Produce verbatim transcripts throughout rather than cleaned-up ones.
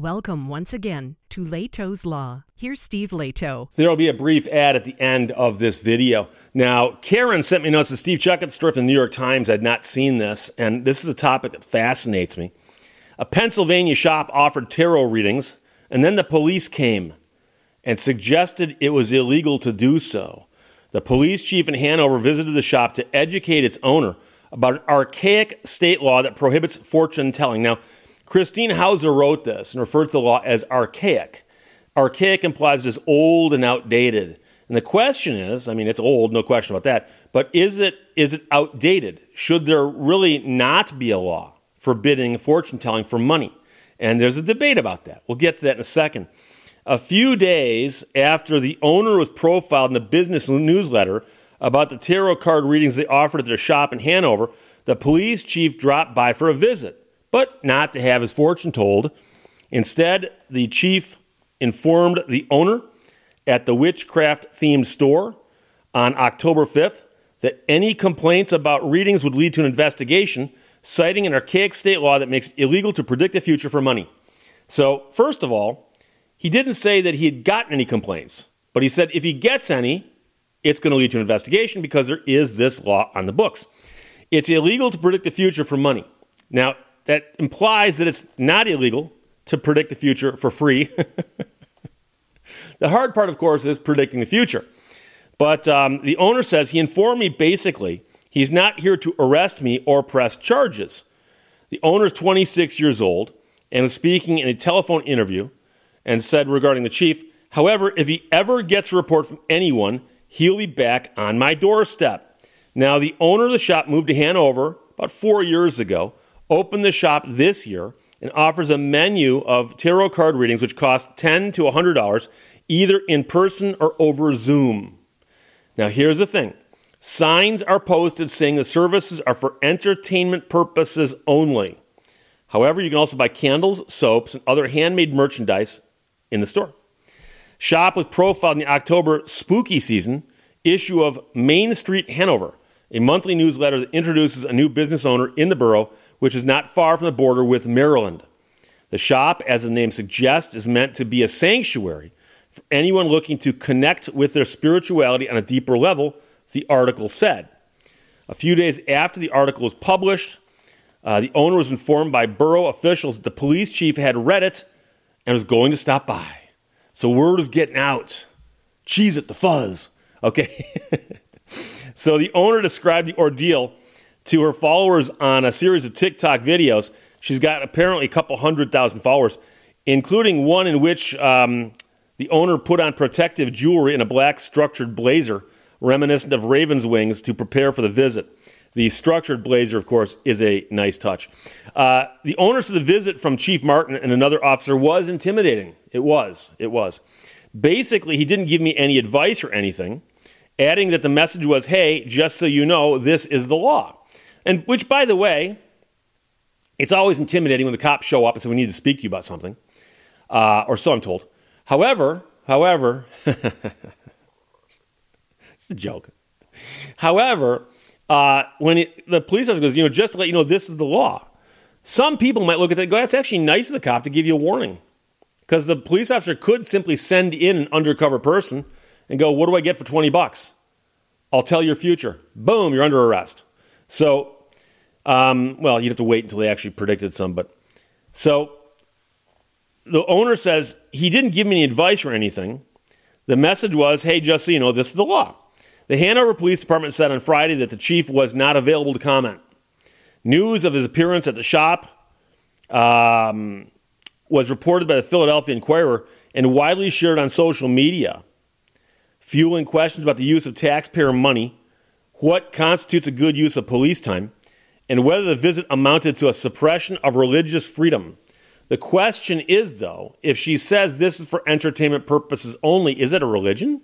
Welcome once again to Lehto's Law. Here's Steve Lehto. There will be a brief ad at the end of this video. Now, Karen sent me a note. Steve Chuck at the store from the New York Times. I'd not seen this, and this is a topic that fascinates me. A Pennsylvania shop offered tarot readings, and then the police came and suggested it was illegal to do so. The police chief in Hanover visited the shop to educate its owner about an archaic state law that prohibits fortune-telling. Now, Christine Hauser wrote this and referred to the law as archaic. Archaic implies it is old and outdated. And the question is, I mean, it's old, no question about that, but is it is it outdated? Should there really not be a law forbidding fortune-telling for money? And there's a debate about that. We'll get to that in a second. A few days after the owner was profiled in a business newsletter about the tarot card readings they offered at their shop in Hanover, the police chief dropped by for a visit, but not to have his fortune told. Instead, the chief informed the owner at the witchcraft-themed store on October fifth that any complaints about readings would lead to an investigation, citing an archaic state law that makes it illegal to predict the future for money. So, first of all, he didn't say that he had gotten any complaints, but he said if he gets any, it's going to lead to an investigation because there is this law on the books. It's illegal to predict the future for money. Now, that implies that it's not illegal to predict the future for free. The hard part, of course, is predicting the future. But um, the owner says, he informed me basically he's not here to arrest me or press charges. The owner's twenty-six years old and was speaking in a telephone interview and said regarding the chief, however, if he ever gets a report from anyone, he'll be back on my doorstep. Now, the owner of the shop moved to Hanover about four years ago, opened the shop this year and offers a menu of tarot card readings which cost ten dollars to one hundred dollars, either in person or over Zoom. Now, here's the thing. Signs are posted saying the services are for entertainment purposes only. However, you can also buy candles, soaps, and other handmade merchandise in the store. Shop was profiled in the October spooky season issue of Main Street Hanover, a monthly newsletter that introduces a new business owner in the borough, which is not far from the border with Maryland. The shop, as the name suggests, is meant to be a sanctuary for anyone looking to connect with their spirituality on a deeper level, the article said. A few days after the article was published, uh, the owner was informed by borough officials that the police chief had read it and was going to stop by. So word is getting out. Cheese it, the fuzz. Okay. So the owner described the ordeal to her followers on a series of TikTok videos. She's got apparently a couple hundred thousand followers, including one in which um, the owner put on protective jewelry and a black structured blazer, reminiscent of raven's wings, to prepare for the visit. The structured blazer, of course, is a nice touch. Uh, the onus of the visit from Chief Martin and another officer was intimidating. It was. It was. Basically, he didn't give me any advice or anything, adding that the message was, hey, just so you know, this is the law. And which, by the way, it's always intimidating when the cops show up and say, we need to speak to you about something, uh, or so I'm told. However, however, it's a joke. However, uh, when it, the police officer goes, you know, just to let you know, this is the law. Some people might look at that and go, that's actually nice of the cop to give you a warning. Because the police officer could simply send in an undercover person and go, what do I get for twenty bucks? I'll tell your future. Boom, you're under arrest. So, um, well, you'd have to wait until they actually predicted some. But so the owner says, he didn't give me any advice or anything. The message was, hey, just so you know, this is the law. The Hanover Police Department said on Friday that the chief was not available to comment. News of his appearance at the shop um, was reported by the Philadelphia Inquirer and widely shared on social media, fueling questions about the use of taxpayer money, what constitutes a good use of police time, and whether the visit amounted to a suppression of religious freedom. The question is, though, if she says this is for entertainment purposes only, is it a religion?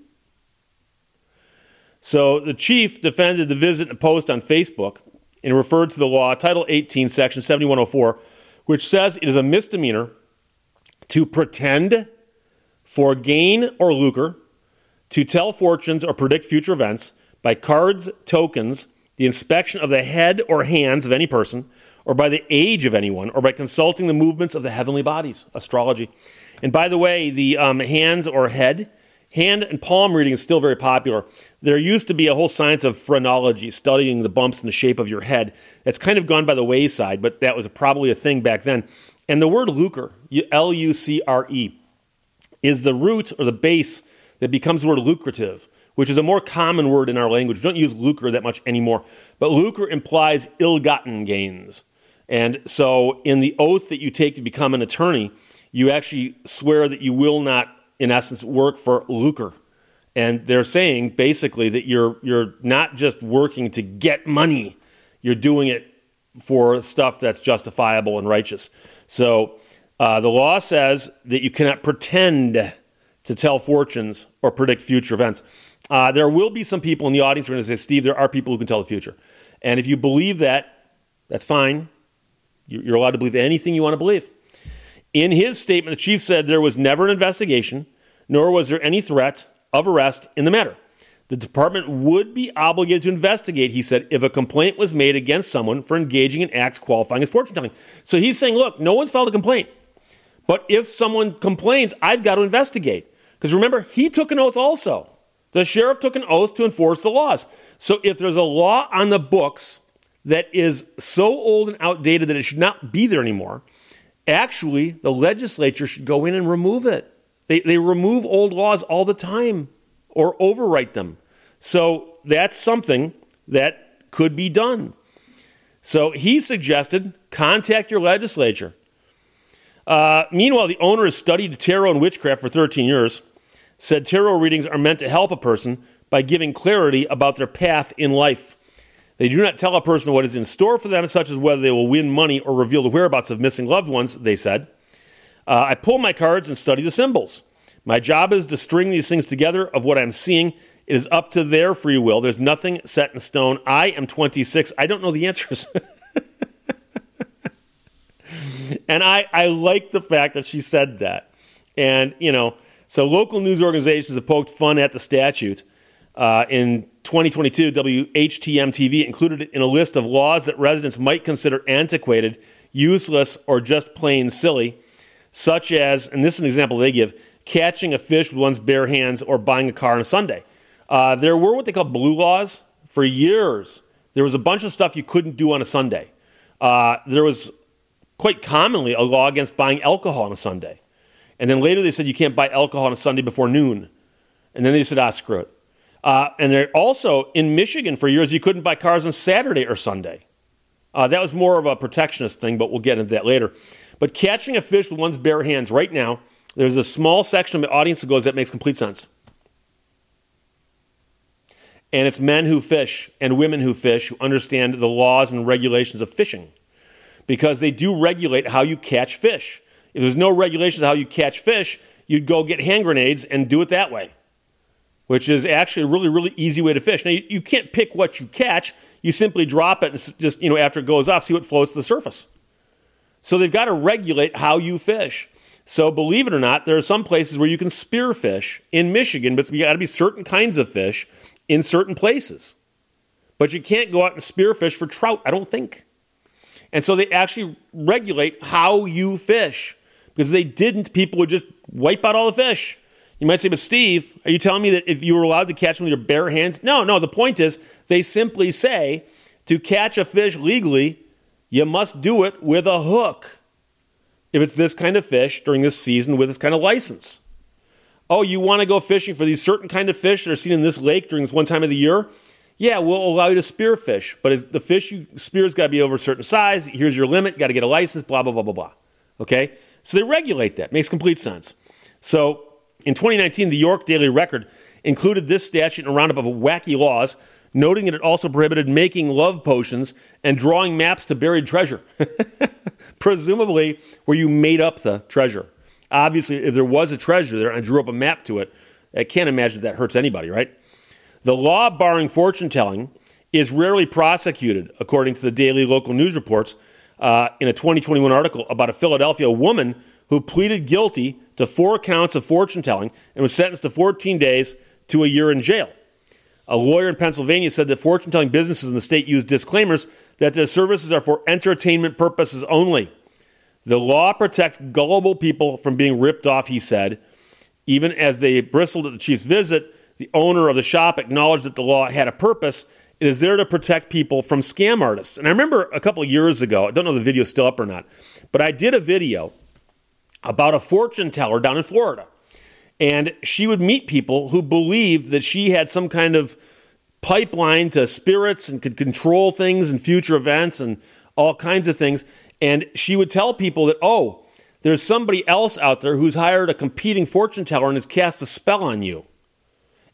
So the chief defended the visit in a post on Facebook and referred to the law, Title eighteen, Section seventy-one oh four, which says it is a misdemeanor to pretend for gain or lucre to tell fortunes or predict future events by cards, tokens, the inspection of the head or hands of any person, or by the age of anyone, or by consulting the movements of the heavenly bodies, astrology. And by the way, the um, hands or head, hand and palm reading is still very popular. There used to be a whole science of phrenology, studying the bumps and the shape of your head. That's kind of gone by the wayside, but that was probably a thing back then. And the word lucre, L U C R E, is the root or the base that becomes the word lucrative, which is a more common word in our language. We don't use lucre that much anymore. But lucre implies ill-gotten gains. And so in the oath that you take to become an attorney, you actually swear that you will not, in essence, work for lucre. And they're saying basically that you're you're not just working to get money. You're doing it for stuff that's justifiable and righteous. So uh, the law says that you cannot pretend to tell fortunes or predict future events. Uh, there will be some people in the audience who are going to say, Steve, there are people who can tell the future. And if you believe that, that's fine. You're allowed to believe anything you want to believe. In his statement, the chief said there was never an investigation, nor was there any threat of arrest in the matter. The department would be obligated to investigate, he said, if a complaint was made against someone for engaging in acts qualifying as fortune-telling. So he's saying, look, no one's filed a complaint. But if someone complains, I've got to investigate. Because remember, he took an oath also. The sheriff took an oath to enforce the laws. So if there's a law on the books that is so old and outdated that it should not be there anymore, actually, the legislature should go in and remove it. They, they remove old laws all the time or overwrite them. So that's something that could be done. So he suggested contact your legislature. Uh, meanwhile, the owner has studied tarot and witchcraft for thirteen years, said tarot readings are meant to help a person by giving clarity about their path in life. They do not tell a person what is in store for them, such as whether they will win money or reveal the whereabouts of missing loved ones, they said. Uh, I pull my cards and study the symbols. My job is to string these things together of what I'm seeing. It is up to their free will. There's nothing set in stone. I am twenty-six. I don't know the answers. And I, I like the fact that she said that. And, you know, so local news organizations have poked fun at the statute. Uh, in twenty twenty-two, W H T M T V included it in a list of laws that residents might consider antiquated, useless, or just plain silly, such as, and this is an example they give, catching a fish with one's bare hands or buying a car on a Sunday. Uh, there were what they call blue laws. For years, there was a bunch of stuff you couldn't do on a Sunday. Uh, there was quite commonly a law against buying alcohol on a Sunday. And then later they said you can't buy alcohol on a Sunday before noon. And then they said, ah, screw it. Uh, and they're also, in Michigan for years, you couldn't buy cars on Saturday or Sunday. Uh, that was more of a protectionist thing, but we'll get into that later. But catching a fish with one's bare hands right now, there's a small section of the audience that goes, that makes complete sense. And it's men who fish and women who fish who understand the laws and regulations of fishing, because they do regulate how you catch fish. If there's no regulations on how you catch fish, you'd go get hand grenades and do it that way, which is actually a really, really easy way to fish. Now, you, you can't pick what you catch. You simply drop it and just, you know, after it goes off, see what floats to the surface. So they've got to regulate how you fish. So believe it or not, there are some places where you can spear fish in Michigan, but you got to be certain kinds of fish in certain places. But you can't go out and spear fish for trout, I don't think. And so they actually regulate how you fish, because if they didn't, people would just wipe out all the fish. You might say, but Steve, are you telling me that if you were allowed to catch them with your bare hands? No, no, the point is they simply say to catch a fish legally, you must do it with a hook if it's this kind of fish during this season with this kind of license. Oh, you want to go fishing for these certain kind of fish that are seen in this lake during this one time of the year? Yeah, we'll allow you to spear fish, but the fish you spear has got to be over a certain size. Here's your limit. Got to get a license, blah, blah, blah, blah, blah. Okay? So they regulate that. Makes complete sense. So in twenty nineteen, the York Daily Record included this statute in a roundup of wacky laws, noting that it also prohibited making love potions and drawing maps to buried treasure, presumably where you made up the treasure. Obviously, if there was a treasure there and I drew up a map to it, I can't imagine that hurts anybody, right? The law barring fortune-telling is rarely prosecuted, according to the Daily Local News reports uh, in a twenty twenty-one article about a Philadelphia woman who pleaded guilty to four counts of fortune-telling and was sentenced to fourteen days to a year in jail. A lawyer in Pennsylvania said that fortune-telling businesses in the state use disclaimers that their services are for entertainment purposes only. The law protects gullible people from being ripped off, he said. Even as they bristled at the chief's visit, the owner of the shop acknowledged that the law had a purpose. It is there to protect people from scam artists. And I remember a couple of years ago, I don't know if the video's still up or not, but I did a video about a fortune teller down in Florida. And she would meet people who believed that she had some kind of pipeline to spirits and could control things and future events and all kinds of things. And she would tell people that, oh, there's somebody else out there who's hired a competing fortune teller and has cast a spell on you.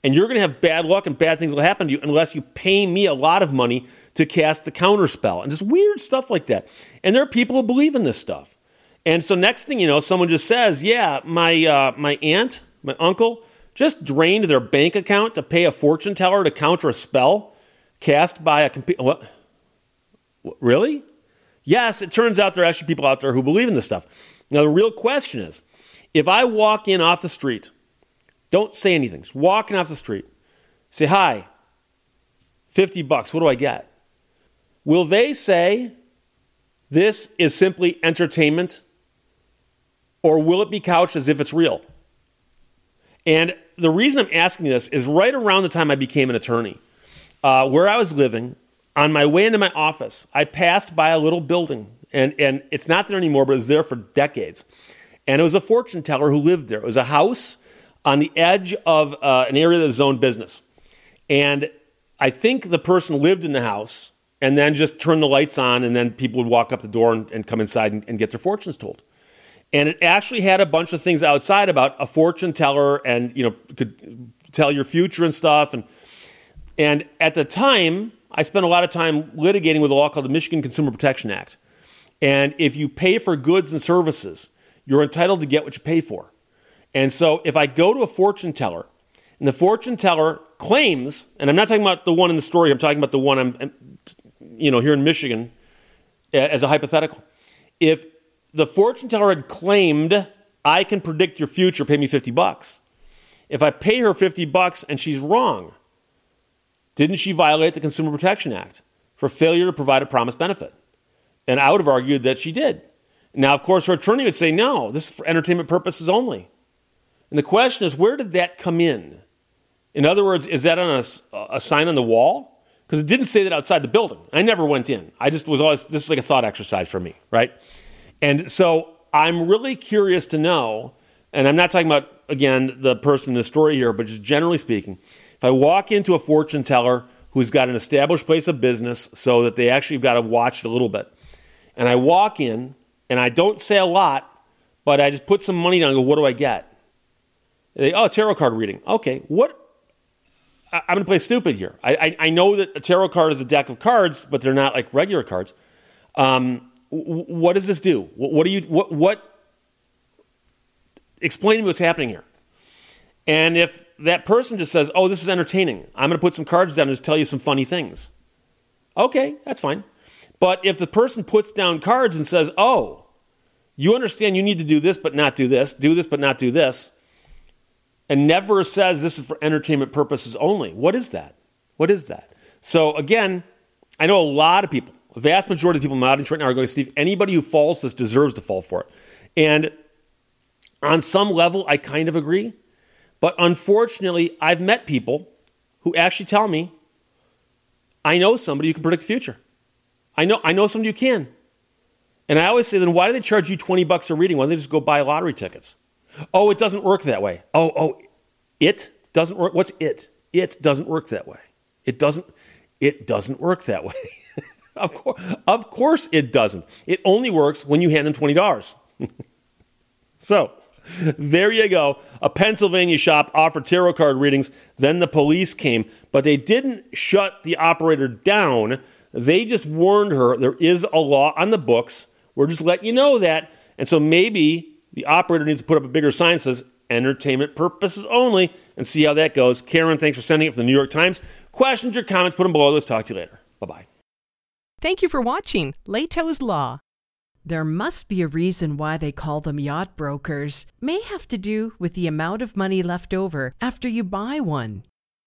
And you're going to have bad luck and bad things will happen to you unless you pay me a lot of money to cast the counterspell. And just weird stuff like that. And there are people who believe in this stuff. And so next thing you know, someone just says, yeah, my uh, my aunt, my uncle, just drained their bank account to pay a fortune teller to counter a spell cast by a... Comp- what? what? Really? Yes, it turns out there are actually people out there who believe in this stuff. Now, the real question is, if I walk in off the street... Don't say anything. Just walking off the street. Say, hi, fifty bucks. What do I get? Will they say this is simply entertainment? Or will it be couched as if it's real? And the reason I'm asking this is right around the time I became an attorney, uh, where I was living, on my way into my office, I passed by a little building. And, and it's not there anymore, but it was there for decades. And it was a fortune teller who lived there. It was a house on the edge of uh, an area that's zoned business. And I think the person lived in the house and then just turned the lights on, and then people would walk up the door and, and come inside and, and get their fortunes told. And it actually had a bunch of things outside about a fortune teller and, you know, could tell your future and stuff. And and at the time, I spent a lot of time litigating with a law called the Michigan Consumer Protection Act. And if you pay for goods and services, you're entitled to get what you pay for. And so if I go to a fortune teller and the fortune teller claims, and I'm not talking about the one in the story, I'm talking about the one I'm, I'm you know, here in Michigan as a hypothetical. If the fortune teller had claimed, I can predict your future, pay me fifty bucks. If I pay her fifty bucks and she's wrong, didn't she violate the Consumer Protection Act for failure to provide a promised benefit? And I would have argued that she did. Now, of course, her attorney would say, no, this is for entertainment purposes only. And the question is, where did that come in? In other words, is that on a, a sign on the wall? Because it didn't say that outside the building. I never went in. I just was always, this is like a thought exercise for me, right? And so I'm really curious to know, and I'm not talking about, again, the person in the story here, but just generally speaking, if I walk into a fortune teller who's got an established place of business so that they actually have got to watch it a little bit, and I walk in, and I don't say a lot, but I just put some money down and go, what do I get? They, oh, tarot card reading. Okay, what? I, I'm going to play stupid here. I, I I know that a tarot card is a deck of cards, but they're not like regular cards. Um, w- what does this do? What, what do you, what, what? Explain to me what's happening here. And if that person just says, oh, this is entertaining, I'm going to put some cards down and just tell you some funny things. Okay, that's fine. But if the person puts down cards and says, oh, you understand you need to do this but not do this, do this but not do this, and never says this is for entertainment purposes only. What is that? What is that? So again, I know a lot of people, a vast majority of people in my audience right now are going, Steve, anybody who falls this deserves to fall for it. And on some level, I kind of agree. But unfortunately, I've met people who actually tell me, I know somebody who can predict the future. I know, I know somebody who can. And I always say, then why do they charge you twenty bucks a reading? Why don't they just go buy lottery tickets? Oh, it doesn't work that way. Oh, oh, it doesn't work. What's it? It doesn't work that way. It doesn't. It doesn't work that way. Of course, of course, it doesn't. It only works when you hand them twenty dollars. So, there you go. A Pennsylvania shop offered tarot card readings. Then the police came, but they didn't shut the operator down. They just warned her there is a law on the books. We're just letting you know that, and so maybe the operator needs to put up a bigger sign that says entertainment purposes only and see how that goes. Karen, thanks for sending it from the New York Times. Questions or comments, put them below. Let's talk to you later. Bye-bye. Thank you for watching Lehto's Law. There must be a reason why they call them yacht brokers. May have to do with the amount of money left over after you buy one.